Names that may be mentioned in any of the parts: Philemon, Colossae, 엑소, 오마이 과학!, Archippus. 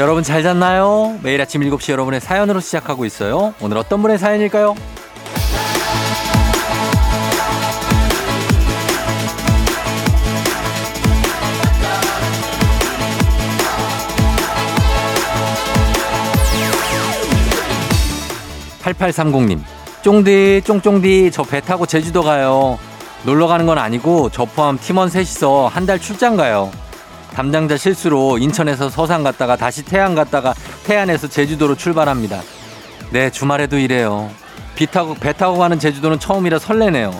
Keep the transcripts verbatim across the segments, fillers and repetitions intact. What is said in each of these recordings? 여러분 잘 잤나요? 매일 아침 일곱 시 여러분의 사연으로 시작하고 있어요. 오늘 어떤 분의 사연일까요? 팔팔삼공님 쫑디 쫑쫑디 저 배 타고 제주도 가요. 놀러 가는 건 아니고 저 포함 팀원 셋이서 한 달 출장 가요. 담당자 실수로 인천에서 서산 갔다가 다시 태안 갔다가 태안에서 제주도로 출발합니다. 네, 주말에도 이래요. 배 타고, 배 타고 가는 제주도는 처음이라 설레네요.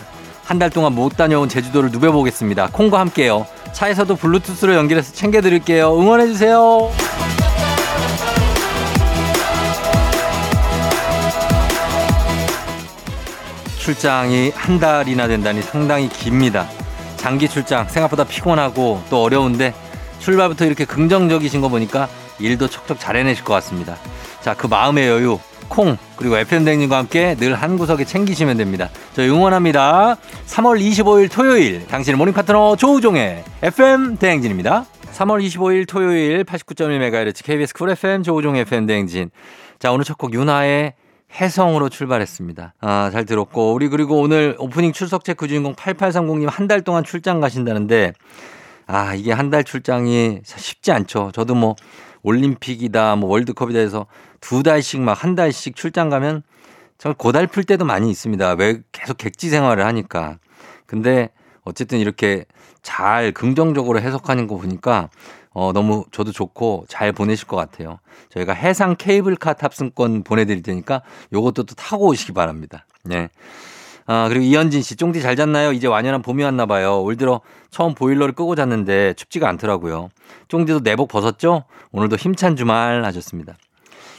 한 달 동안 못 다녀온 제주도를 누벼보겠습니다. 콩과 함께요. 차에서도 블루투스로 연결해서 챙겨드릴게요. 응원해주세요. 출장이 한 달이나 된다니 상당히 깁니다. 장기 출장 생각보다 피곤하고 또 어려운데 출발부터 이렇게 긍정적이신 거 보니까 일도 척척 잘 해내실 것 같습니다. 자, 그 마음의 여유 콩 그리고 에프엠 대행님과 함께 늘 한 구석에 챙기시면 됩니다. 저희 응원합니다. 삼월 이십오일 토요일 당신의 모닝 파트너 조우종의 에프엠 대행진입니다. 삼월 이십오일 토요일 팔십구 점 일 메가헤르츠 케이비에스 쿨 에프엠 조우종의 에프엠 대행진. 자, 오늘 첫 곡 윤하의 해성으로 출발했습니다. 아, 잘 들었고 우리 그리고 오늘 오프닝 출석 체크 주인공 팔팔삼공님 한 달 동안 출장 가신다는데 아 이게 한 달 출장이 쉽지 않죠. 저도 뭐 올림픽이다 뭐 월드컵이다 해서 두 달씩 막 한 달씩 출장 가면 참 고달플 때도 많이 있습니다. 왜 계속 객지 생활을 하니까. 근데 어쨌든 이렇게 잘 긍정적으로 해석하는 거 보니까 어, 너무 저도 좋고 잘 보내실 것 같아요. 저희가 해상 케이블카 탑승권 보내드릴 테니까 요것도 또 타고 오시기 바랍니다. 네. 아, 그리고 이현진 씨, 쫑디 잘 잤나요? 이제 완연한 봄이 왔나 봐요. 올 들어 처음 보일러를 끄고 잤는데 춥지가 않더라고요. 쫑디도 내복 벗었죠? 오늘도 힘찬 주말 하셨습니다.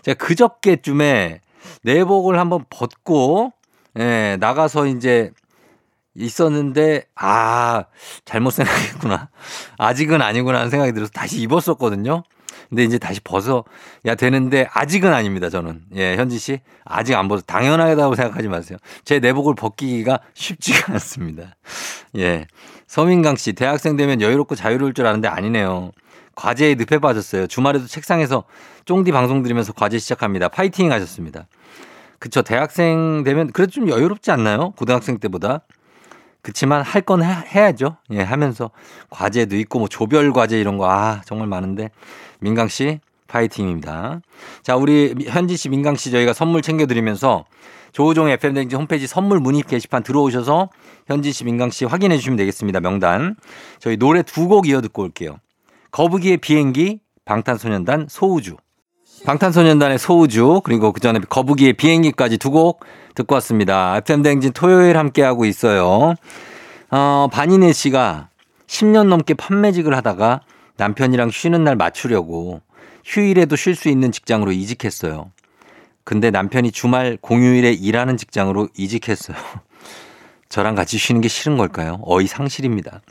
제가 그저께쯤에 내복을 한번 벗고, 예, 나가서 이제 있었는데 아 잘못 생각했구나 아직은 아니구나 하는 생각이 들어서 다시 입었었거든요. 근데 이제 다시 벗어야 되는데 아직은 아닙니다. 저는 예 현지 씨 아직 안 벗어 당연하다고 생각하지 마세요. 제 내복을 벗기기가 쉽지가 않습니다. 예 서민강 씨 대학생 되면 여유롭고 자유로울 줄 아는데 아니네요. 과제에 늪에 빠졌어요. 주말에도 책상에서 쫑디 방송 들으면서 과제 시작합니다. 파이팅 하셨습니다. 그쵸 대학생 되면 그래도 좀 여유롭지 않나요? 고등학생 때보다. 그치만 할 건 해야죠. 예, 하면서 과제도 있고 뭐 조별 과제 이런 거 아 정말 많은데 민강 씨 파이팅입니다. 자 우리 현지 씨, 민강 씨 저희가 선물 챙겨드리면서 조우종의 에프엠 대행진 홈페이지 선물 문의 게시판 들어오셔서 현지 씨, 민강 씨 확인해 주시면 되겠습니다. 명단 저희 노래 두 곡 이어 듣고 올게요. 거북이의 비행기, 방탄소년단 소우주. 방탄소년단의 소우주 그리고 그전에 거북이의 비행기까지 두 곡 듣고 왔습니다. 에프엠 대행진 토요일 함께하고 있어요. 어, 반인혜 씨가 십 년 넘게 판매직을 하다가 남편이랑 쉬는 날 맞추려고 휴일에도 쉴 수 있는 직장으로 이직했어요. 근데 남편이 주말 공휴일에 일하는 직장으로 이직했어요. 저랑 같이 쉬는 게 싫은 걸까요? 어이 상실입니다.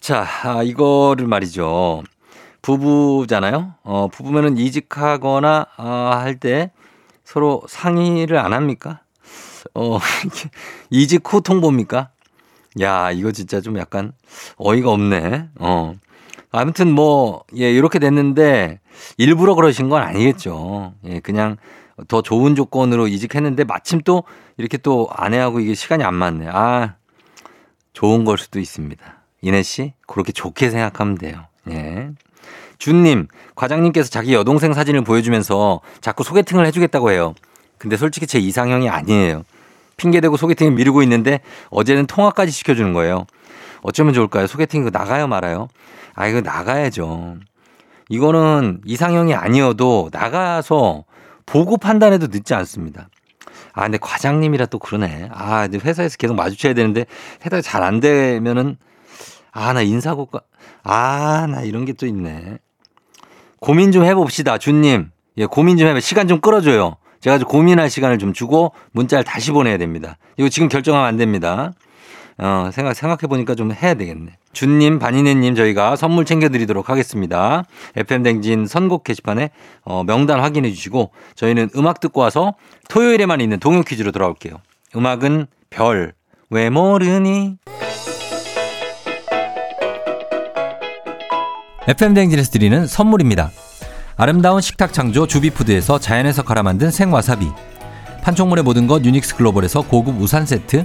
자, 아, 이거를 말이죠. 부부잖아요. 어, 부부면은 이직하거나 어, 할 때 서로 상의를 안 합니까? 어, 이직 후 통보입니까? 야, 이거 진짜 좀 약간 어이가 없네. 어. 아무튼 뭐, 예, 이렇게 됐는데 일부러 그러신 건 아니겠죠. 예, 그냥 더 좋은 조건으로 이직했는데 마침 또 이렇게 또 아내하고 이게 시간이 안 맞네. 아, 좋은 걸 수도 있습니다. 이내 씨, 그렇게 좋게 생각하면 돼요. 예. 준님, 과장님께서 자기 여동생 사진을 보여주면서 자꾸 소개팅을 해주겠다고 해요. 근데 솔직히 제 이상형이 아니에요. 핑계대고 소개팅을 미루고 있는데 어제는 통화까지 시켜주는 거예요. 어쩌면 좋을까요? 소개팅 이거 나가요 말아요? 아 이거 나가야죠. 이거는 이상형이 아니어도 나가서 보고 판단해도 늦지 않습니다. 아 근데 과장님이라 또 그러네. 아 근데 회사에서 계속 마주쳐야 되는데 해답이 잘 안 되면은 아 나 인사고과 아 나 이런 게 또 있네. 고민 좀 해봅시다. 준님. 예, 고민 좀 해봐. 시간 좀 끌어줘요. 제가 좀 고민할 시간을 좀 주고 문자를 다시 보내야 됩니다. 이거 지금 결정하면 안 됩니다. 어, 생각, 생각해보니까 좀 해야 되겠네. 준님, 반인혜님 저희가 선물 챙겨드리도록 하겠습니다. 에프엠 대행진 선곡 게시판에 어, 명단 확인해 주시고 저희는 음악 듣고 와서 토요일에만 있는 동요 퀴즈로 돌아올게요. 음악은 별. 왜 모르니? 에프엠 대행진에서 드리는 선물입니다. 아름다운 식탁 창조 주비푸드에서 자연에서 갈아 만든 생와사비, 판촉물의 모든 것 유닉스 글로벌에서 고급 우산 세트,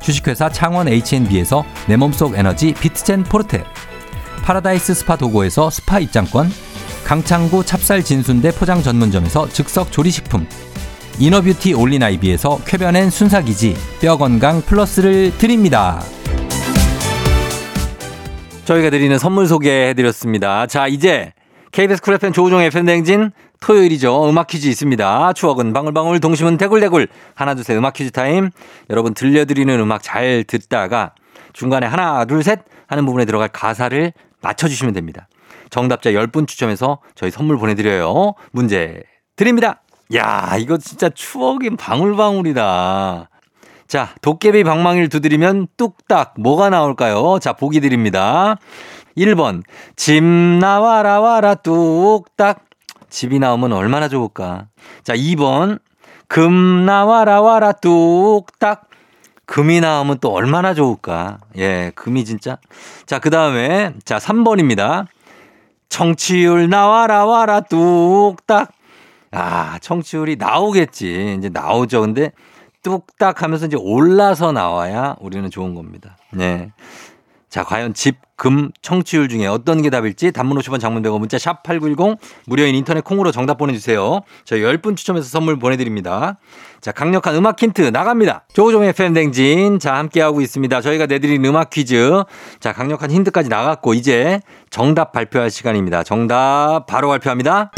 주식회사 창원 에이치앤비에서 내 몸속 에너지 비트젠 포르테, 파라다이스 스파 도고에서 스파 입장권, 강창구 찹쌀 진순대 포장 전문점에서 즉석 조리식품, 이너뷰티 올린아이비에서 쾌변엔 순삭이지 뼈건강 플러스를 드립니다. 저희가 드리는 선물 소개해드렸습니다. 자, 이제 케이비에스 쿨 에프엠 조우종의 에프엠 대행진 토요일이죠. 음악 퀴즈 있습니다. 추억은 방울방울 동심은 대굴대굴 하나 둘셋 음악 퀴즈 타임. 여러분 들려드리는 음악 잘 듣다가 중간에 하나 둘셋 하는 부분에 들어갈 가사를 맞춰주시면 됩니다. 정답자 열 분 추첨해서 저희 선물 보내드려요. 문제 드립니다. 야, 이거 진짜 추억인 방울방울이다. 자, 도깨비 방망이를 두드리면 뚝딱 뭐가 나올까요? 자, 보기 드립니다. 일 번 집 나와라 와라 뚝딱 집이 나오면 얼마나 좋을까. 자, 이 번 금 나와라 와라 뚝딱 금이 나오면 또 얼마나 좋을까. 예, 금이 진짜. 자, 그 다음에 자 삼 번입니다. 청취율 나와라 와라 뚝딱. 아, 청취율이 나오겠지. 이제 나오죠. 근데 뚝딱 하면서 이제 올라서 나와야 우리는 좋은 겁니다. 네. 자, 과연 집, 금, 청취율 중에 어떤 게 답일지 단문 오십 원 장문 백 원 문자 샵 팔구일공 무료인 인터넷 콩으로 정답 보내주세요. 저희 열 분 추첨해서 선물 보내드립니다. 자, 강력한 음악 힌트 나갑니다. 조우종의 에프엠 댕진. 자, 함께하고 있습니다. 저희가 내드린 음악 퀴즈. 자, 강력한 힌트까지 나갔고 이제 정답 발표할 시간입니다. 정답 바로 발표합니다.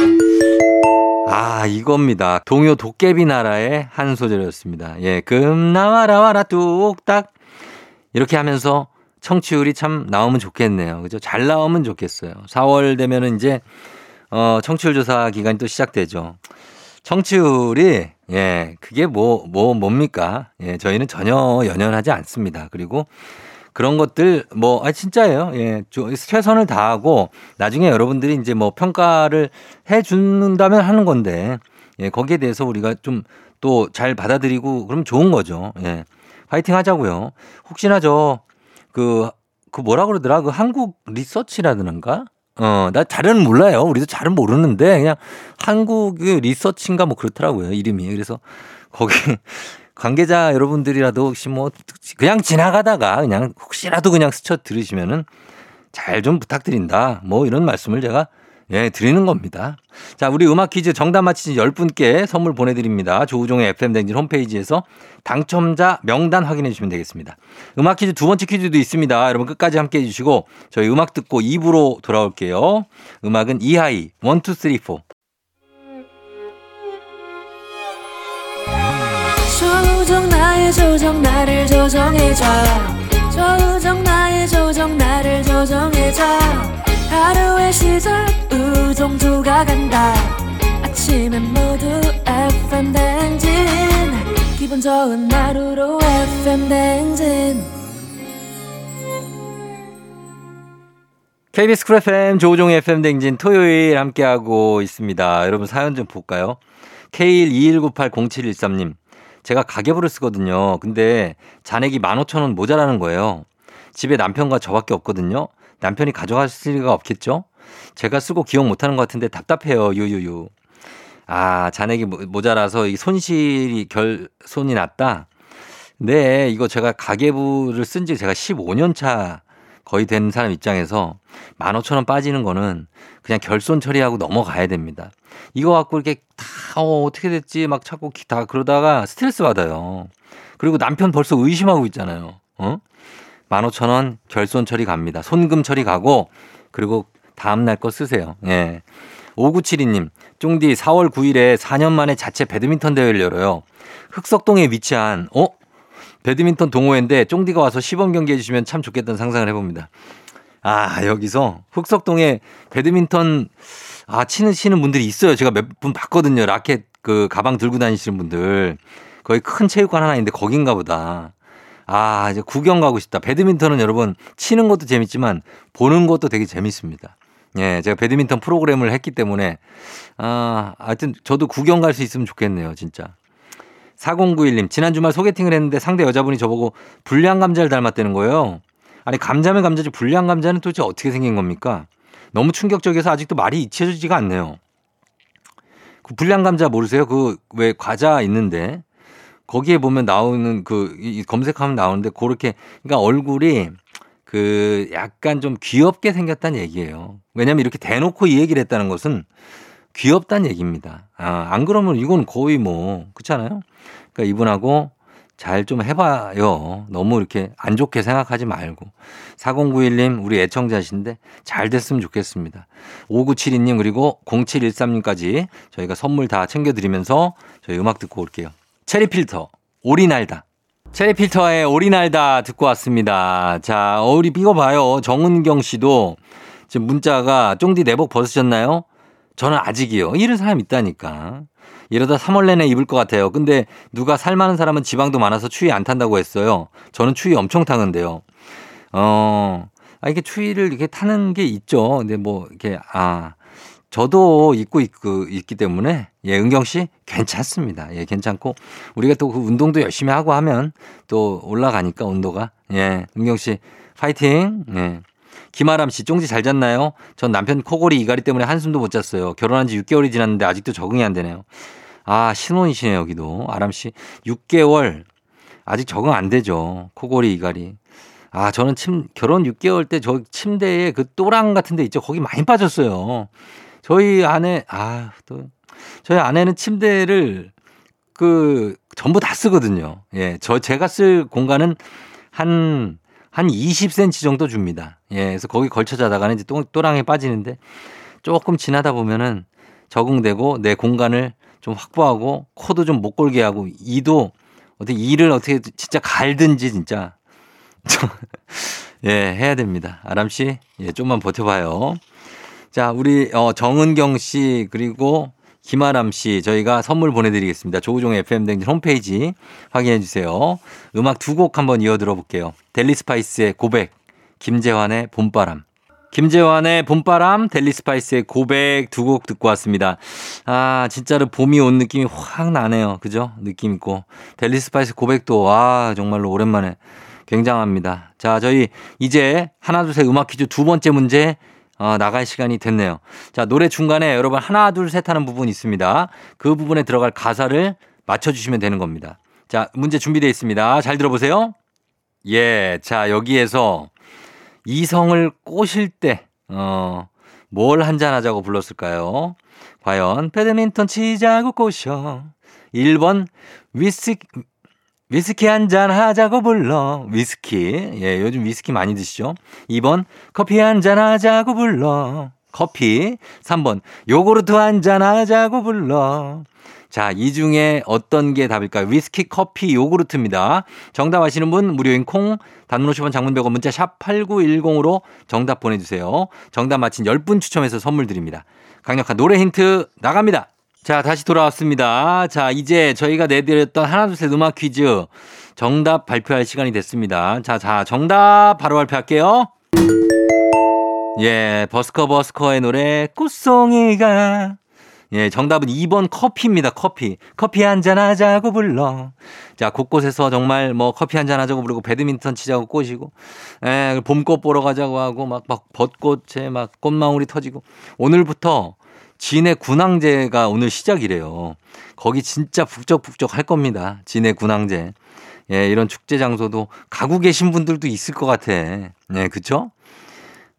아, 이겁니다. 동요 도깨비 나라의 한 소절이었습니다. 예, 금 나와라 와라 뚝딱 이렇게 하면서 청취율이 참 나오면 좋겠네요. 그죠? 잘 나오면 좋겠어요. 사월 되면은 이제 어, 청취율 조사 기간이 또 시작되죠. 청취율이 예, 그게 뭐, 뭐 뭡니까? 예, 저희는 전혀 연연하지 않습니다. 그리고 그런 것들, 뭐, 아, 진짜예요. 예. 최선을 다하고 나중에 여러분들이 이제 뭐 평가를 해 준다면 하는 건데, 예. 거기에 대해서 우리가 좀 또 잘 받아들이고 그럼 좋은 거죠. 예. 파이팅 하자고요. 혹시나 저, 그, 그 뭐라 그러더라? 그 한국 리서치라든가? 어, 나 잘은 몰라요. 우리도 잘은 모르는데, 그냥 한국의 리서치인가 뭐 그렇더라고요. 이름이. 그래서 거기, 관계자 여러분들이라도 혹시 뭐 그냥 지나가다가 그냥 혹시라도 그냥 스쳐 들으시면은 잘 좀 부탁드린다. 뭐 이런 말씀을 제가 예, 드리는 겁니다. 자, 우리 음악 퀴즈 정답 맞히신 열 분께 선물 보내드립니다. 조우종의 에프엠 댕진 홈페이지에서 당첨자 명단 확인해 주시면 되겠습니다. 음악 퀴즈 두 번째 퀴즈도 있습니다. 여러분 끝까지 함께 해주시고 저희 음악 듣고 이 부로 돌아올게요. 음악은 이하이 일, 이, 삼, 사. 조우종 나의 조정 나를 조정해줘 조우종 나의 조정 나를 조정해줘 하루의 시절 우종조가 간다 아침엔 모두 에프엠 댕진 기분 좋은 하루로 에프엠 댕진 케이비에스 쿨 에프엠 조우종의 에프엠 댕진 토요일 함께하고 있습니다. 여러분 사연 좀 볼까요? 케이 일 이일구팔 공칠일삼님 제가 가계부를 쓰거든요. 근데 잔액이 만 오천 원 모자라는 거예요. 집에 남편과 저밖에 없거든요. 남편이 가져가실 리가 없겠죠? 제가 쓰고 기억 못하는 것 같은데 답답해요. 유유유. 아, 잔액이 모자라서 이 손실이 결손이 났다. 네, 이거 제가 가계부를 쓴 지 제가 십오 년 차 거의 된 사람 입장에서 만 오천 원 빠지는 거는 그냥 결손 처리하고 넘어가야 됩니다. 이거 갖고 이렇게 다 어, 어떻게 됐지 막 찾고 다 그러다가 스트레스 받아요. 그리고 남편 벌써 의심하고 있잖아요. 어? 만 오천 원 결손 처리 갑니다. 손금 처리 가고 그리고 다음날 거 쓰세요. 예. 오구칠이 님, 쫑디 사월 구일에 사 년 만에 자체 배드민턴 대회를 열어요. 흑석동에 위치한 어? 배드민턴 동호회인데 쫑디가 와서 시범 경기 해주시면 참 좋겠다는 상상을 해봅니다. 아, 여기서 흑석동에 배드민턴 아 치시는 분들이 있어요. 제가 몇 분 봤거든요. 라켓 그 가방 들고 다니시는 분들. 거의 큰 체육관 하나 있는데 거긴가 보다. 아, 이제 구경 가고 싶다. 배드민턴은 여러분 치는 것도 재밌지만 보는 것도 되게 재밌습니다. 예, 제가 배드민턴 프로그램을 했기 때문에 아, 하여튼 저도 구경 갈 수 있으면 좋겠네요, 진짜. 사공구일 님, 지난 주말 소개팅을 했는데 상대 여자분이 저보고 불량 감자를 닮았다는 거예요. 아니, 감자면 감자지 불량 감자는 도대체 어떻게 생긴 겁니까? 너무 충격적이어서 아직도 말이 잊혀지지가 않네요. 그 불량 감자 모르세요? 그 왜 과자 있는데 거기에 보면 나오는 그 이, 검색하면 나오는데 그렇게 그러니까 얼굴이 그 약간 좀 귀엽게 생겼다는 얘기예요. 왜냐하면 이렇게 대놓고 이 얘기를 했다는 것은 귀엽다는 얘기입니다. 아, 안 그러면 이건 거의 뭐 그렇잖아요. 그러니까 이분하고 잘 좀 해봐요. 너무 이렇게 안 좋게 생각하지 말고. 사공구일 님 우리 애청자신데 잘 됐으면 좋겠습니다. 오구칠이 님 그리고 공칠일삼 님까지 저희가 선물 다 챙겨드리면서 저희 음악 듣고 올게요. 체리필터 오리 날다. 체리필터의 오리 날다 듣고 왔습니다. 자, 우리 이거 봐요. 정은경 씨도 지금 문자가 쫑디 내복 벗으셨나요? 저는 아직이요. 이런 사람 있다니까. 이러다 삼월 내내 입을 것 같아요. 근데 누가 살만한 사람은 지방도 많아서 추위 안 탄다고 했어요. 저는 추위 엄청 타는데요. 어, 아, 이렇게 추위를 이렇게 타는 게 있죠. 근데 뭐, 이렇게, 아, 저도 입고 있고, 있기 때문에, 예, 은경 씨, 괜찮습니다. 예, 괜찮고, 우리가 또 그 운동도 열심히 하고 하면 또 올라가니까, 온도가. 예, 은경 씨, 파이팅. 예. 김아람 씨, 쫑지 잘 잤나요? 전 남편 코골이 이갈이 때문에 한숨도 못 잤어요. 결혼한 지 육 개월이 지났는데 아직도 적응이 안 되네요. 아, 신혼이시네요, 여기도. 아람 씨, 육 개월. 아직 적응 안 되죠. 코골이 이갈이. 아, 저는 침, 결혼 육 개월 때 저 침대에 그 또랑 같은 데 있죠. 거기 많이 빠졌어요. 저희 아내, 아, 또, 저희 아내는 침대를 그 전부 다 쓰거든요. 예, 저, 제가 쓸 공간은 한, 한 이십 센티미터 정도 줍니다. 예, 그래서 거기 걸쳐 자다가는 이제 또, 또랑에 빠지는데 조금 지나다 보면은 적응되고 내 공간을 좀 확보하고 코도 좀 못 골게 하고 이도 어떻게 이를 어떻게 진짜 갈든지 진짜 예, 해야 됩니다. 아람 씨, 예, 좀만 버텨봐요. 자, 우리 어, 정은경 씨 그리고 김아람 씨 저희가 선물 보내드리겠습니다. 조우종의 에프엠 댕진 홈페이지 확인해 주세요. 음악 두 곡 한번 이어 들어볼게요. 델리스파이스의 고백, 김재환의 봄바람. 김재환의 봄바람, 델리스파이스의 고백 두 곡 듣고 왔습니다. 아, 진짜로 봄이 온 느낌이 확 나네요. 그죠? 느낌 있고. 델리스파이스 고백도 아 정말로 오랜만에 굉장합니다. 자, 저희 이제 하나 둘 셋 음악 퀴즈 두 번째 문제 어, 나갈 시간이 됐네요. 자, 노래 중간에 여러분 하나 둘 셋 하는 부분이 있습니다. 그 부분에 들어갈 가사를 맞춰주시면 되는 겁니다. 자, 문제 준비되어 있습니다. 잘 들어보세요. 예, 자, 여기에서 이성을 꼬실 때 어, 뭘 한잔하자고 불렀을까요? 과연 배드민턴 치자고 꼬셔, 일 번 위스, 위스키 한잔하자고 불러, 위스키. 예, 요즘 위스키 많이 드시죠? 이 번 커피 한잔하자고 불러, 커피. 삼 번 요구르트 한잔하자고 불러. 자, 이 중에 어떤 게 답일까요? 위스키, 커피, 요구르트입니다. 정답 아시는 분 무료인 콩, 단문 오십 원, 장문 백 원, 문자 샵 팔구일공으로 정답 보내주세요. 정답 맞힌 십 분 추첨해서 선물 드립니다. 강력한 노래 힌트 나갑니다. 자, 다시 돌아왔습니다. 자, 이제 저희가 내드렸던 하나 둘 셋 음악 퀴즈 정답 발표할 시간이 됐습니다. 자, 자, 정답 바로 발표할게요. 예, 버스커 버스커의 노래 꽃송이가 예, 정답은 이 번 커피입니다. 커피. 커피 한잔 하자고 불러. 자, 곳곳에서 정말 뭐 커피 한잔 하자고 부르고 배드민턴 치자고 꼬시고, 예, 봄꽃 보러 가자고 하고 막, 막 벚꽃에 막 꽃망울이 터지고. 오늘부터 진해 군항제가 오늘 시작이래요. 거기 진짜 북적북적 할 겁니다. 진해 군항제. 예, 이런 축제 장소도 가고 계신 분들도 있을 것 같아. 예, 그쵸?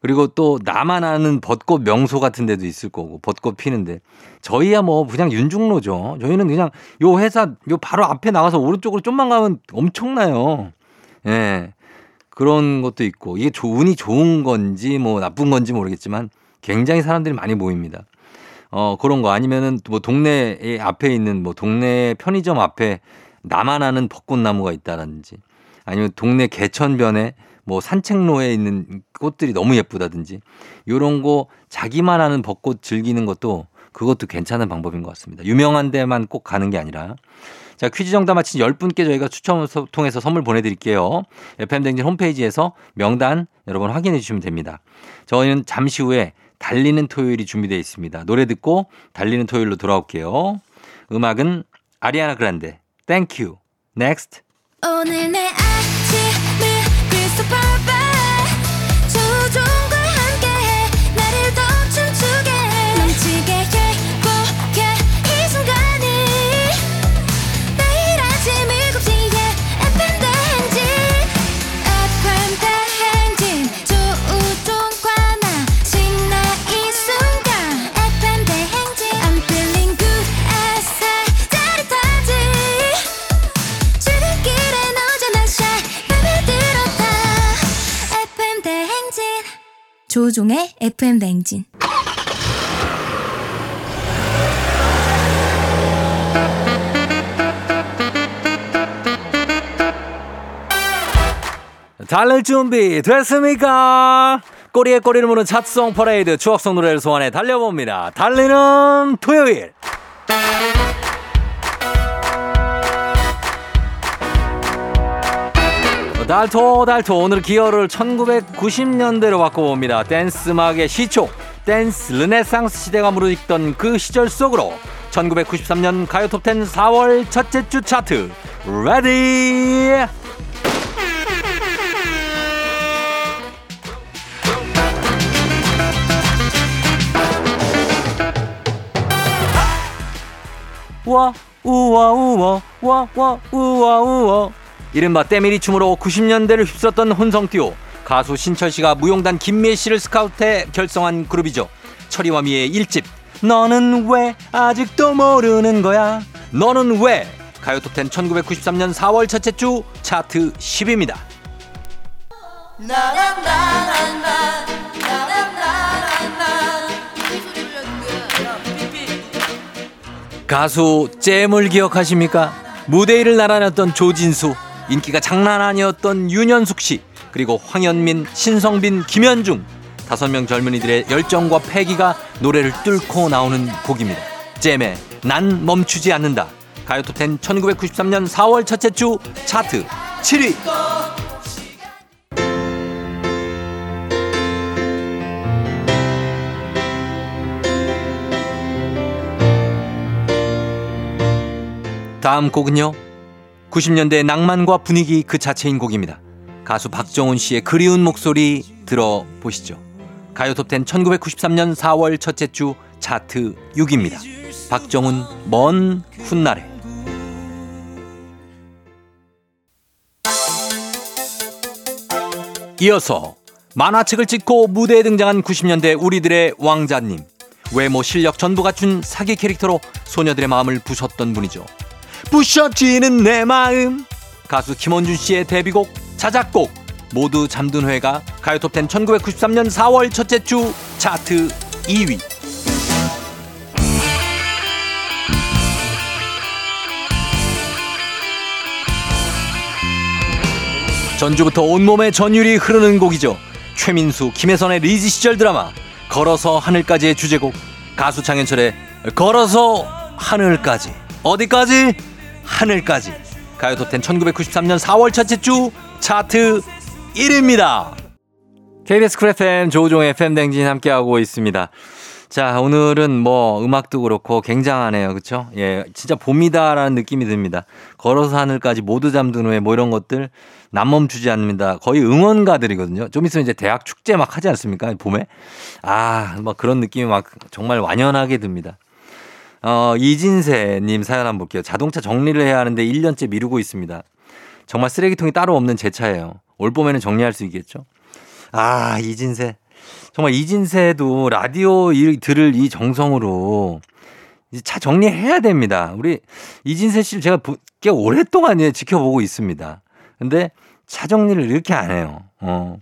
그리고 또 나만 아는 벚꽃 명소 같은 데도 있을 거고, 벚꽃 피는데. 저희야 뭐 그냥 윤중로죠. 저희는 그냥 요 회사 요 바로 앞에 나가서 오른쪽으로 좀만 가면 엄청나요. 예, 그런 것도 있고. 이게 운이 좋은 건지 뭐 나쁜 건지 모르겠지만 굉장히 사람들이 많이 모입니다. 어, 그런 거 아니면은 뭐 동네 앞에 있는 뭐 동네 편의점 앞에 나만 아는 벚꽃나무가 있다든지, 아니면 동네 개천변에 뭐 산책로에 있는 꽃들이 너무 예쁘다든지, 이런 거 자기만 아는 벚꽃 즐기는 것도 그것도 괜찮은 방법인 것 같습니다. 유명한 데만 꼭 가는 게 아니라. 자, 퀴즈 정답 맞힌 열 분께 저희가 추첨을 통해서 선물 보내드릴게요. 에프엠 댕진 홈페이지에서 명단 여러분 확인해 주시면 됩니다. 저희는 잠시 후에 달리는 토요일이 준비되어 있습니다. 노래 듣고 달리는 토요일로 돌아올게요. 음악은 아리아나 그란데, Thank you. Next. 오늘 내 아침을 crystal purple 조종과 함께해 나를 더 춤추게 해 넘치게 행복해 이 순간이 매일 아침 일곱 시에 에프엠 대행진 에프엠 대행진 조우종과 나 신나 이 순간 에프엠 대행진 I'm feeling good as I 짜릿하지 조종의 에프엠 냉진. 달릴 준비 됐습니까? 꼬리에 꼬리를 무는 찻송 퍼레이드, 추억 속 노래를 소환해 달려봅니다. 달리는 토요일. 달토 달토 오늘 기어를 천구백구십 년대로 바꿔봅니다. 댄스 음악의 시초, 댄스 르네상스 시대가 무르익던 그 시절 속으로 천구백구십삼 년 가요 톱텐 사월 첫째 주 차트 레디. 우와 우와 우와 우와 우와 우와 우와 이른바 때밀이 춤으로 구십 년대를 휩쓸었던 혼성듀오, 가수 신철씨가 무용단 김미애씨를 스카우트해 결성한 그룹이죠. 철이와 미애의 일 집 너는 왜 아직도 모르는 거야, 너는 왜 가요톱텐 천구백구십삼 년 사월 첫째 주 차트 십 위입니다. 나란다란다 가수 잼을 기억하십니까? 무대 위를 날아다녔던 조진수, 인기가 장난 아니었던 윤현숙 씨, 그리고 황현민, 신성빈, 김현중, 다섯 명 젊은이들의 열정과 패기가 노래를 뚫고 나오는 곡입니다. 잼의 난 멈추지 않는다. 가요톱텐 천구백구십삼 년 사월 첫째 주 차트 칠 위. 다음 곡은요, 구십 년대의 낭만과 분위기 그 자체인 곡입니다. 가수 박정훈 씨의 그리운 목소리 들어보시죠. 가요톱텐 천구백구십삼 년 사월 첫째 주 차트 육 위입니다. 박정훈 먼 훗날에. 이어서 만화책을 찍고 무대에 등장한 구십 년대 우리들의 왕자님. 외모 실력 전부 갖춘 사기 캐릭터로 소녀들의 마음을 부쉈던 분이죠. 부셔지는 내 마음, 가수 김원준 씨의 데뷔곡 자작곡 모두 잠든 회가 가요톱텐 천구백구십삼 년 사월 첫째 주 차트 이 위. 전주부터 온몸에 전율이 흐르는 곡이죠. 최민수, 김혜선의 리즈 시절 드라마 걸어서 하늘까지의 주제곡, 가수 장현철의 걸어서 하늘까지, 어디까지? 하늘까지. 가요톱텐 천구백구십삼 년 사월 첫째 주 차트 일 위입니다. 케이비에스 쿨 에프엠 조우종의 에프엠 댕진 함께하고 있습니다. 자, 오늘은 뭐 음악도 그렇고 굉장하네요. 그렇죠? 예, 진짜 봄이다라는 느낌이 듭니다. 걸어서 하늘까지 모두 잠든 후에 뭐 이런 것들 남 멈추지 않습니다. 거의 응원가들이거든요. 좀 있으면 이제 대학 축제 막 하지 않습니까? 봄에. 아, 막 그런 느낌이 막 정말 완연하게 듭니다. 어, 이진세님 사연 한번 볼게요. 자동차 정리를 해야 하는데 일 년째 미루고 있습니다. 정말 쓰레기통이 따로 없는 제 차예요. 올 봄에는 정리할 수 있겠죠? 아, 이진세. 정말 이진세도 라디오 들을 이 정성으로 이제 차 정리해야 됩니다. 우리 이진세 씨를 제가 꽤 오랫동안 예, 지켜보고 있습니다. 근데 차 정리를 이렇게 안 해요. 어,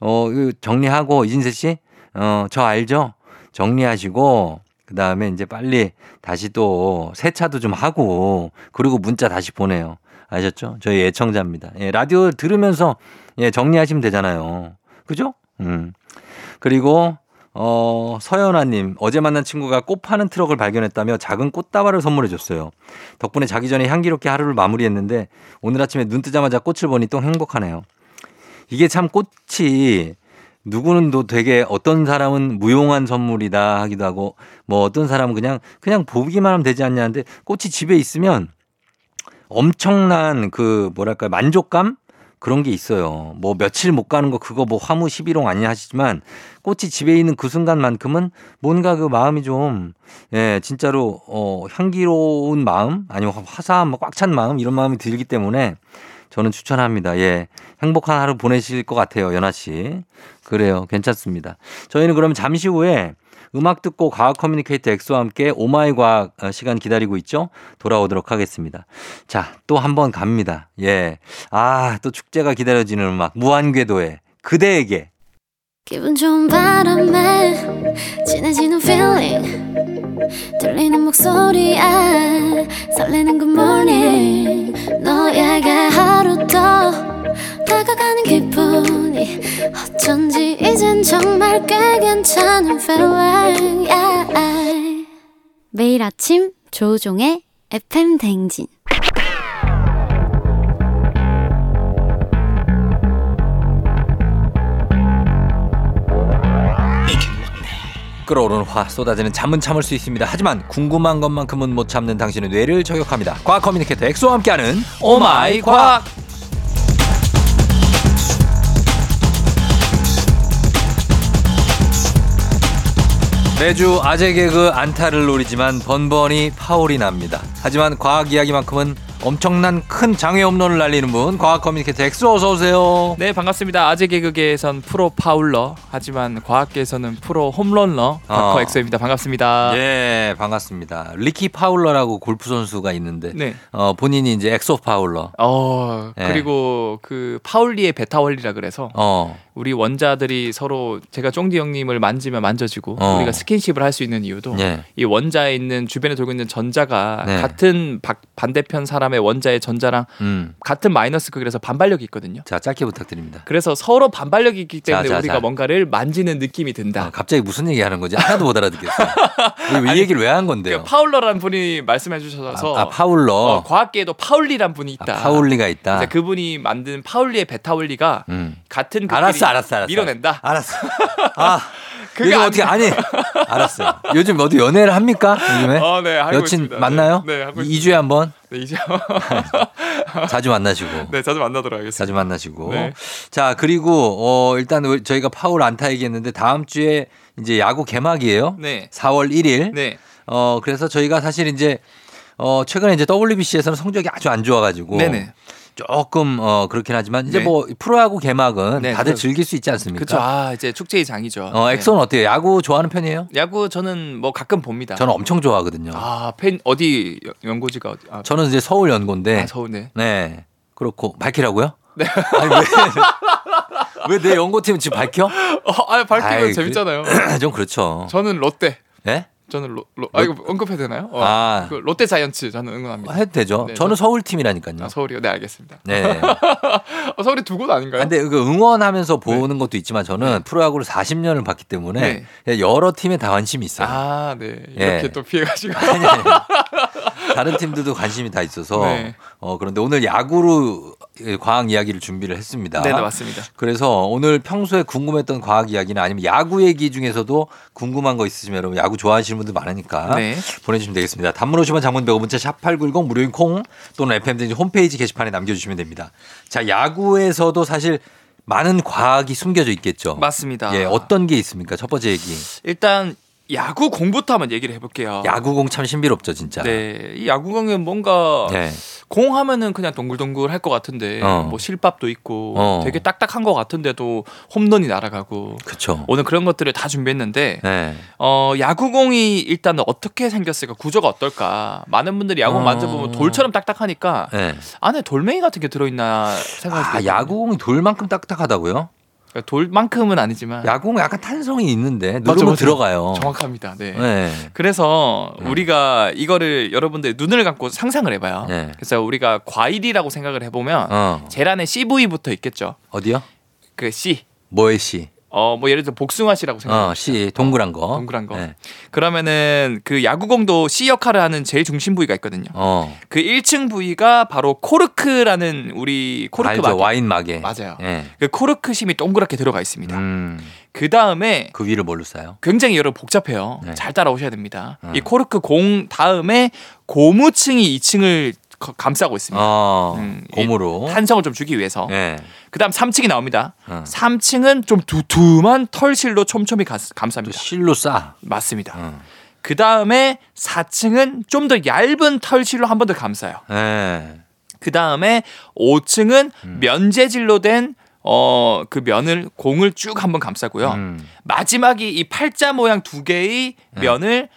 어, 정리하고 이진세 씨, 어, 저 알죠? 정리하시고, 그 다음에 이제 빨리 다시 또 세차도 좀 하고, 그리고 문자 다시 보내요. 아셨죠? 저희 애청자입니다. 예, 라디오 들으면서 예, 정리하시면 되잖아요. 그죠? 음. 그리고 어, 서연아님, 어제 만난 친구가 꽃 파는 트럭을 발견했다며 작은 꽃다발을 선물해 줬어요. 덕분에 자기 전에 향기롭게 하루를 마무리했는데 오늘 아침에 눈 뜨자마자 꽃을 보니 또 행복하네요. 이게 참 꽃이 누구는 또 되게 어떤 사람은 무용한 선물이다 하기도 하고 뭐 어떤 사람은 그냥 그냥 보기만 하면 되지 않냐 하는데 꽃이 집에 있으면 엄청난 그 뭐랄까요, 만족감? 그런 게 있어요. 뭐 며칠 못 가는 거 그거 뭐 화무 십일홍 아니냐 하시지만 꽃이 집에 있는 그 순간만큼은 뭔가 그 마음이 좀, 예, 진짜로, 어, 향기로운 마음, 아니면 화사한, 꽉 찬 마음, 이런 마음이 들기 때문에 저는 추천합니다. 예. 행복한 하루 보내실 것 같아요, 연아 씨. 그래요. 괜찮습니다. 저희는 그럼 잠시 후에 음악 듣고 과학 커뮤니케이터 엑소와 함께 오마이 과학 시간 기다리고 있죠? 돌아오도록 하겠습니다. 자, 또 한 번 갑니다. 예. 아, 또 축제가 기다려지는 음악. 무한궤도의 그대에게. 기분 좋은 바람에 진해지는 feeling 들리는 목소리에 설레는 good morning 너에게 하루 더 다가가는 기분이 어쩐지 이젠 정말 꽤 괜찮은 feeling yeah. 매일 아침 조우종의 에프엠 대행진. 끓어오르는 화 쏟아지는 잠은 참을 수 있습니다. 하지만 궁금한 것만큼은 못 참는 당신의 뇌를 저격합니다. 과학 커뮤니케이터 엑소와 함께하는 오마이 과학. 과학. 매주 아재 개그 안타를 노리지만 번번이 파울이 납니다. 하지만 과학 이야기만큼은 엄청난 큰 장애 홈런을 날리는 분, 과학 커뮤니케이터 엑소, 어서 오세요. 네, 반갑습니다. 아재 개그계에선 프로 파울러, 하지만 과학계에서는 프로 홈런러 닥터 어. 엑소입니다. 반갑습니다. 예, 반갑습니다. 리키 파울러라고 골프 선수가 있는데, 네. 어, 본인이 이제 엑소 파울러. 어, 예. 그리고 그 파울리의 베타원리라 그래서. 어. 우리 원자들이 서로 제가 쫑디 형님을 만지면 만져지고 어. 우리가 스킨십을 할 수 있는 이유도 예. 이 원자에 있는 주변에 돌고 있는 전자가 네. 같은 바, 반대편 사람의 원자의 전자랑 음. 같은 마이너스 크기라서 반발력이 있거든요. 자, 짧게 부탁드립니다. 그래서 서로 반발력이 있기 때문에 자, 자, 우리가 자. 뭔가를 만지는 느낌이 든다. 아, 갑자기 무슨 얘기하는 거지? 하나도 못 알아듣겠어요. 이 아니, 얘기를 왜 한 건데요? 파울러라는 분이 말씀해 주셔서 아, 아 파울러 어, 과학계에도 파울리란 분이 있다. 아, 파울리가 있다. 그분이 만든 파울리의 베타원리가 음. 같은 알았어 알았어 알았어. 밀어낸다. 알았어. 아, 그게 어떻게 아니? 알았어요. 요즘 어디 연애를 합니까? 요즘에? 어, 네, 하고 여친 있습니다. 만나요? 네, 네 하고 이 주에 한 번. 네, 이제 자주 만나시고. 네, 자주 만나도록 하겠습니다. 자주 만나시고. 네. 자, 그리고 어, 일단 저희가 파울 안타 얘기했는데 다음 주에 이제 야구 개막이에요. 네. 사월 일일. 네. 어, 그래서 저희가 사실 이제 어, 최근에 이제 더블유비씨에서는 성적이 아주 안 좋아가지고. 네네. 조금 어 그렇긴 하지만 이제 네. 뭐 프로야구 개막은 네, 다들 그렇죠. 즐길 수 있지 않습니까? 그렇죠. 아, 이제 축제의 장이죠. 어, 엑소는 네. 어때요? 야구 좋아하는 편이에요? 야구 저는 뭐 가끔 봅니다. 저는 엄청 좋아하거든요. 아, 팬 어디 연고지가 어디? 아, 저는 이제 서울 연고인데. 아, 서울네. 네. 그렇고 밝히라고요? 네. 아니, 왜 왜 내 연고팀 지금 밝혀? 어, 아, 밝히면 아이, 재밌잖아요. 그래, 좀 그렇죠. 저는 롯데. 네? 저는 로, 로, 아 이거 언급해야 되나요? 어, 아 그 롯데 자이언츠 저는 응원합니다. 해도 되죠. 네, 저는 서울 팀이라니까요. 아, 서울이요? 네, 알겠습니다. 네. 어, 서울이 두 곳 아닌가요? 근데 응원하면서 보는 네. 것도 있지만 저는 네. 프로야구를 사십 년을 봤기 때문에 네. 여러 팀에 다 관심이 있어요. 아, 네. 이렇게 네. 또 피해가시고. 아니, 아니. 다른 팀들도 관심이 다 있어서 네. 어, 그런데 오늘 야구로 과학 이야기를 준비를 했습니다. 네, 맞습니다. 그래서 오늘 평소에 궁금했던 과학 이야기나 아니면 야구 얘기 중에서도 궁금한 거 있으시면 여러분 야구 좋아하시는 분들 많으니까 네. 보내주시면 되겠습니다. 단문 오시면 장문 백 원 문자 샵 팔구일공 무료인 콩 또는 에프엠 등 홈페이지 게시판에 남겨주시면 됩니다. 자, 야구에서도 사실 많은 과학이 숨겨져 있겠죠. 맞습니다. 예, 어떤 게 있습니까? 첫 번째 얘기. 일단 야구 공부터 한번 얘기를 해볼게요. 야구공 참 신비롭죠, 진짜. 네, 이 야구공은 뭔가 네. 공 하면은 그냥 동글동글 할 것 같은데 어. 뭐 실밥도 있고 어. 되게 딱딱한 것 같은데도 홈런이 날아가고. 그렇죠. 오늘 그런 것들을 다 준비했는데 네. 어, 야구공이 일단 어떻게 생겼을까, 구조가 어떨까. 많은 분들이 야구공 어. 만져보면 돌처럼 딱딱하니까 네. 안에 돌멩이 같은 게 들어있나 생각이 아, 들거든요. 야구공이 돌만큼 딱딱하다고요? 돌만큼은 아니지만 야구공은 약간 탄성이 있는데 누르면 맞죠, 맞죠. 들어가요. 정확합니다. 네. 네. 그래서 네. 우리가 이거를 여러분들 눈을 감고 상상을 해봐요. 네. 그래서 우리가 과일이라고 생각을 해보면 어. 계란에 씨 부위부터 있겠죠. 어디요? 그 씨. 뭐의 씨? 어, 뭐 예를 들어 복숭아 씨라고 생각해요. 어, 씨 동그란 거. 동그란 거. 네. 그러면은 그 야구공도 씨 역할을 하는 제일 중심 부위가 있거든요. 어. 그 일 층 부위가 바로 코르크라는 우리 코르크 마개. 와인 마개. 맞아요. 네. 그 코르크 심이 동그랗게 들어가 있습니다. 음. 그 다음에 그 위를 뭘로 싸요? 굉장히 여러분 복잡해요. 네. 잘 따라오셔야 됩니다. 음. 이 코르크 공 다음에 고무층이 이 층을 감싸고 있습니다. 어, 음, 고무로 탄성을 좀 주기 위해서. 네. 그다음 삼 층이 나옵니다. 어. 삼 층은 좀 두툼한 털실로 촘촘히 가, 감쌉니다. 실로 싸. 맞습니다. 어. 그다음에 사 층은 좀 더 얇은 털실로 한 번 더 감싸요. 네. 그다음에 오 층은 음. 면재질로 된 어, 그 면을 공을 쭉 한 번 감싸고요. 음. 마지막이 이 팔자 모양 두 개의 네. 면을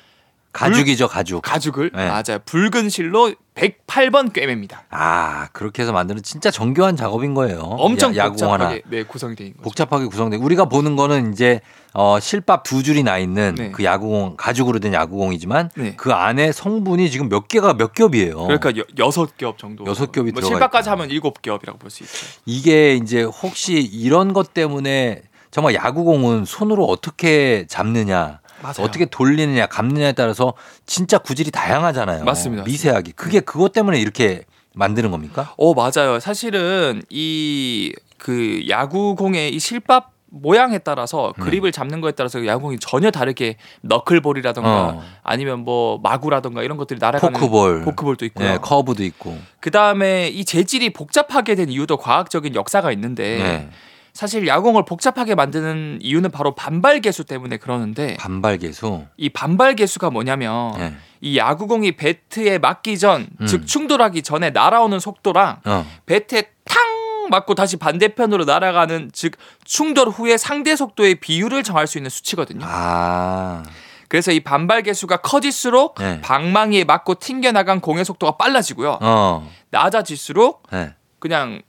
가죽이죠, 가죽. 가죽을 네. 맞아요. 붉은 실로 백팔 번 꿰맵니다. 아, 그렇게 해서 만드는 진짜 정교한 작업인 거예요. 엄청 야, 복잡하게 네, 구성이 되어 있는 거죠. 복잡하게 구성되고 우리가 보는 거는 이제 어, 실밥 두 줄이 나 있는 네. 그 야구공, 가죽으로 된 야구공이지만 네. 그 안에 성분이 지금 몇 개가 몇 겹이에요. 그러니까 여, 여섯 겹 정도. 여섯 겹이 뭐 들어가 실밥까지 있구나. 하면 일곱 겹이라고 볼 수 있죠. 이게 이제 혹시 이런 것 때문에 정말 야구공은 손으로 어떻게 잡느냐. 맞아요. 어떻게 돌리느냐, 감느냐에 따라서 진짜 구질이 다양하잖아요. 맞습니다. 미세하게. 그게 그것 때문에 이렇게 만드는 겁니까? 어, 맞아요. 사실은 이 그 야구공의 이 실밥 모양에 따라서 그립을 잡는 거에 따라서 야구공이 전혀 다르게 너클볼이라던가 어. 아니면 뭐 마구라던가 이런 것들이 날아가는 포크볼. 포크볼도 있고요. 네, 커브도 있고. 그다음에 이 재질이 복잡하게 된 이유도 과학적인 역사가 있는데 네. 사실 야구공을 복잡하게 만드는 이유는 바로 반발 계수 때문에 그러는데 반발 계수? 이 반발 계수가 뭐냐면 네. 이 야구공이 배트에 맞기 전, 음. 즉 충돌하기 전에 날아오는 속도랑 어. 배트에 탕 맞고 다시 반대편으로 날아가는 즉 충돌 후의 상대 속도의 비율을 정할 수 있는 수치거든요. 아. 그래서 이 반발 계수가 커질수록 네. 방망이에 맞고 튕겨나간 공의 속도가 빨라지고요. 어. 낮아질수록 네. 그냥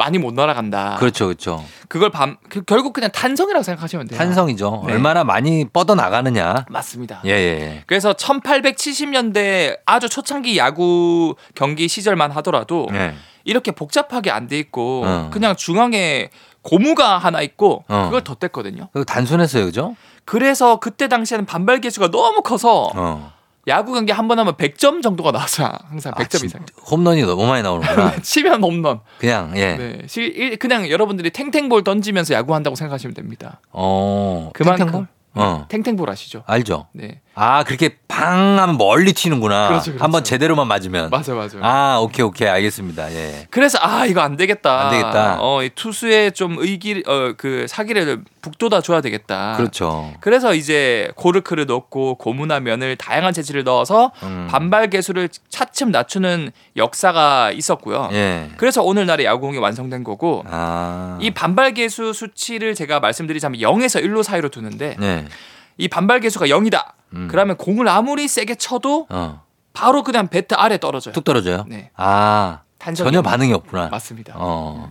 많이 못 날아간다. 그렇죠, 그렇죠. 그걸 밤 결국 그냥 탄성이라고 생각하시면 돼요. 탄성이죠. 네. 얼마나 많이 뻗어 나가느냐. 맞습니다. 예, 예. 그래서 천팔백칠십 년대 아주 초창기 야구 경기 시절만 하더라도 예. 이렇게 복잡하게 안 돼 있고 어. 그냥 중앙에 고무가 하나 있고 어. 그걸 덧댔거든요. 단순했어요, 그죠? 그래서 그때 당시에는 반발 계수가 너무 커서. 어. 야구 경기 한 번 하면 백 점 정도가 나와서 항상 백 점 아, 이상. 홈런이 너무 많이 나오는구나. 치면 홈런. 그냥 예. 네, 실, 그냥 여러분들이 탱탱볼 던지면서 야구한다고 생각하시면 됩니다. 어. 그만큼 탱탱볼? 어. 탱탱볼 아시죠? 알죠. 네. 아, 그렇게 팡 하면 멀리 튀는구나. 그렇죠, 그렇죠. 한번 제대로만 맞으면. 맞아요, 맞아요. 아, 오케이, 오케이, 알겠습니다. 예. 그래서 아, 이거 안 되겠다. 안 되겠다. 어, 이 투수의 좀 의기, 어, 그 사기를 북돋아 줘야 되겠다. 그렇죠. 그래서 이제 코르크를 넣고 고무나 면을 다양한 재질을 넣어서 음. 반발 개수를 차츰 낮추는 역사가 있었고요. 예. 그래서 오늘날의 야구공이 완성된 거고. 아. 이 반발 개수 수치를 제가 말씀드리자면 영에서 일로 사이로 두는데. 예. 이 반발 계수가 영이다. 음. 그러면 공을 아무리 세게 쳐도 어. 바로 그냥 배트 아래 떨어져요. 툭 떨어져요? 네. 아, 전혀 반응이 없구나. 맞습니다. 어.